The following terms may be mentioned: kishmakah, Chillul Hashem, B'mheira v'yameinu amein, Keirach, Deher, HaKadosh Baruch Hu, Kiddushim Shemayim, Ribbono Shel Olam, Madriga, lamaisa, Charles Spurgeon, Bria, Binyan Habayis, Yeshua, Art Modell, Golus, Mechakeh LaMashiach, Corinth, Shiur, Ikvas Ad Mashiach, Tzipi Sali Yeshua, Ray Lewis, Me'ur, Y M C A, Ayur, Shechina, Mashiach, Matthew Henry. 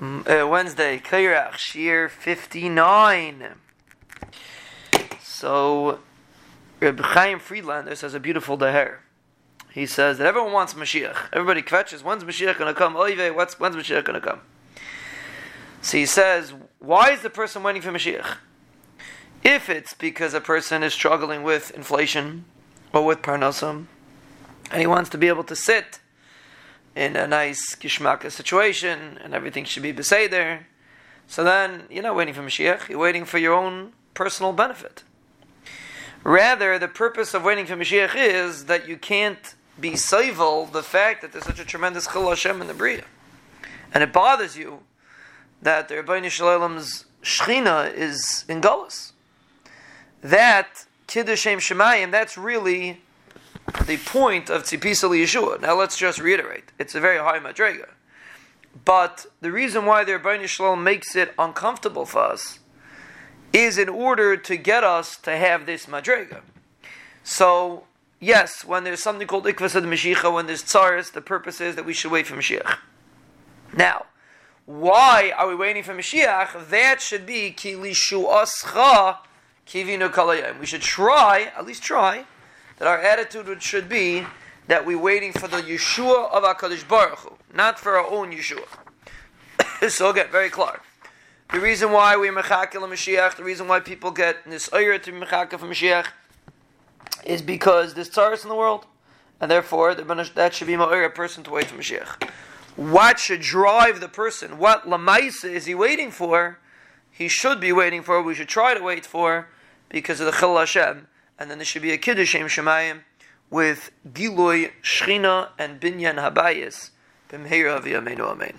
Wednesday, Keirach, Shiur 59. So, Rebbe Chaim Friedlander says a beautiful Deher. He says that everyone wants Mashiach. Everybody kvetches, when's Mashiach going to come? Oive, when's Mashiach going to come? So he says, why is the person waiting for Mashiach? If it's because a person is struggling with inflation or with Parnassim, and he wants to be able to sit in a nice kishmakah situation, and everything should be beseder, so then you're not waiting for Mashiach, you're waiting for your own personal benefit. Rather, the purpose of waiting for Mashiach is that you can't be saival the fact that there's such a tremendous Chillul Hashem in the Bria. And it bothers you that the Ribbono Shel Olam's Shechina is in Golus. That Kiddushim Shemayim, that's really the point of Tzipi Sali Yeshua. Now let's just reiterate, it's a very high Madriga. But the reason why the Ribbono Shel Olam makes it uncomfortable for us is in order to get us to have this Madriga. So, yes, when there's something called Ikvas Ad Mashiach, when there's Tzaros, the purpose is that we should wait for Mashiach. Now, why are we waiting for Mashiach? That should be Ki Lishu'ascha Kivinu Kalayim. We should try, at least try, that our attitude should be that we're waiting for the Yeshua of HaKadosh Baruch Hu, not for our own Yeshua. So again, very clear. The reason why we're Mechakeh LaMashiach, the reason why people get this Ayur to be Mechakeh for Mashiach, is because there's Tzaros in the world, and therefore that should be Me'ur, a person to wait for Mashiach. What should drive the person? What lamaisa is he waiting for? He should be waiting for, we should try to wait for, because of the Chillul Hashem. And then there should be a Kiddushim Shemayim with Giloy, Shechina, and Binyan Habayis, B'mheira v'yameinu amein.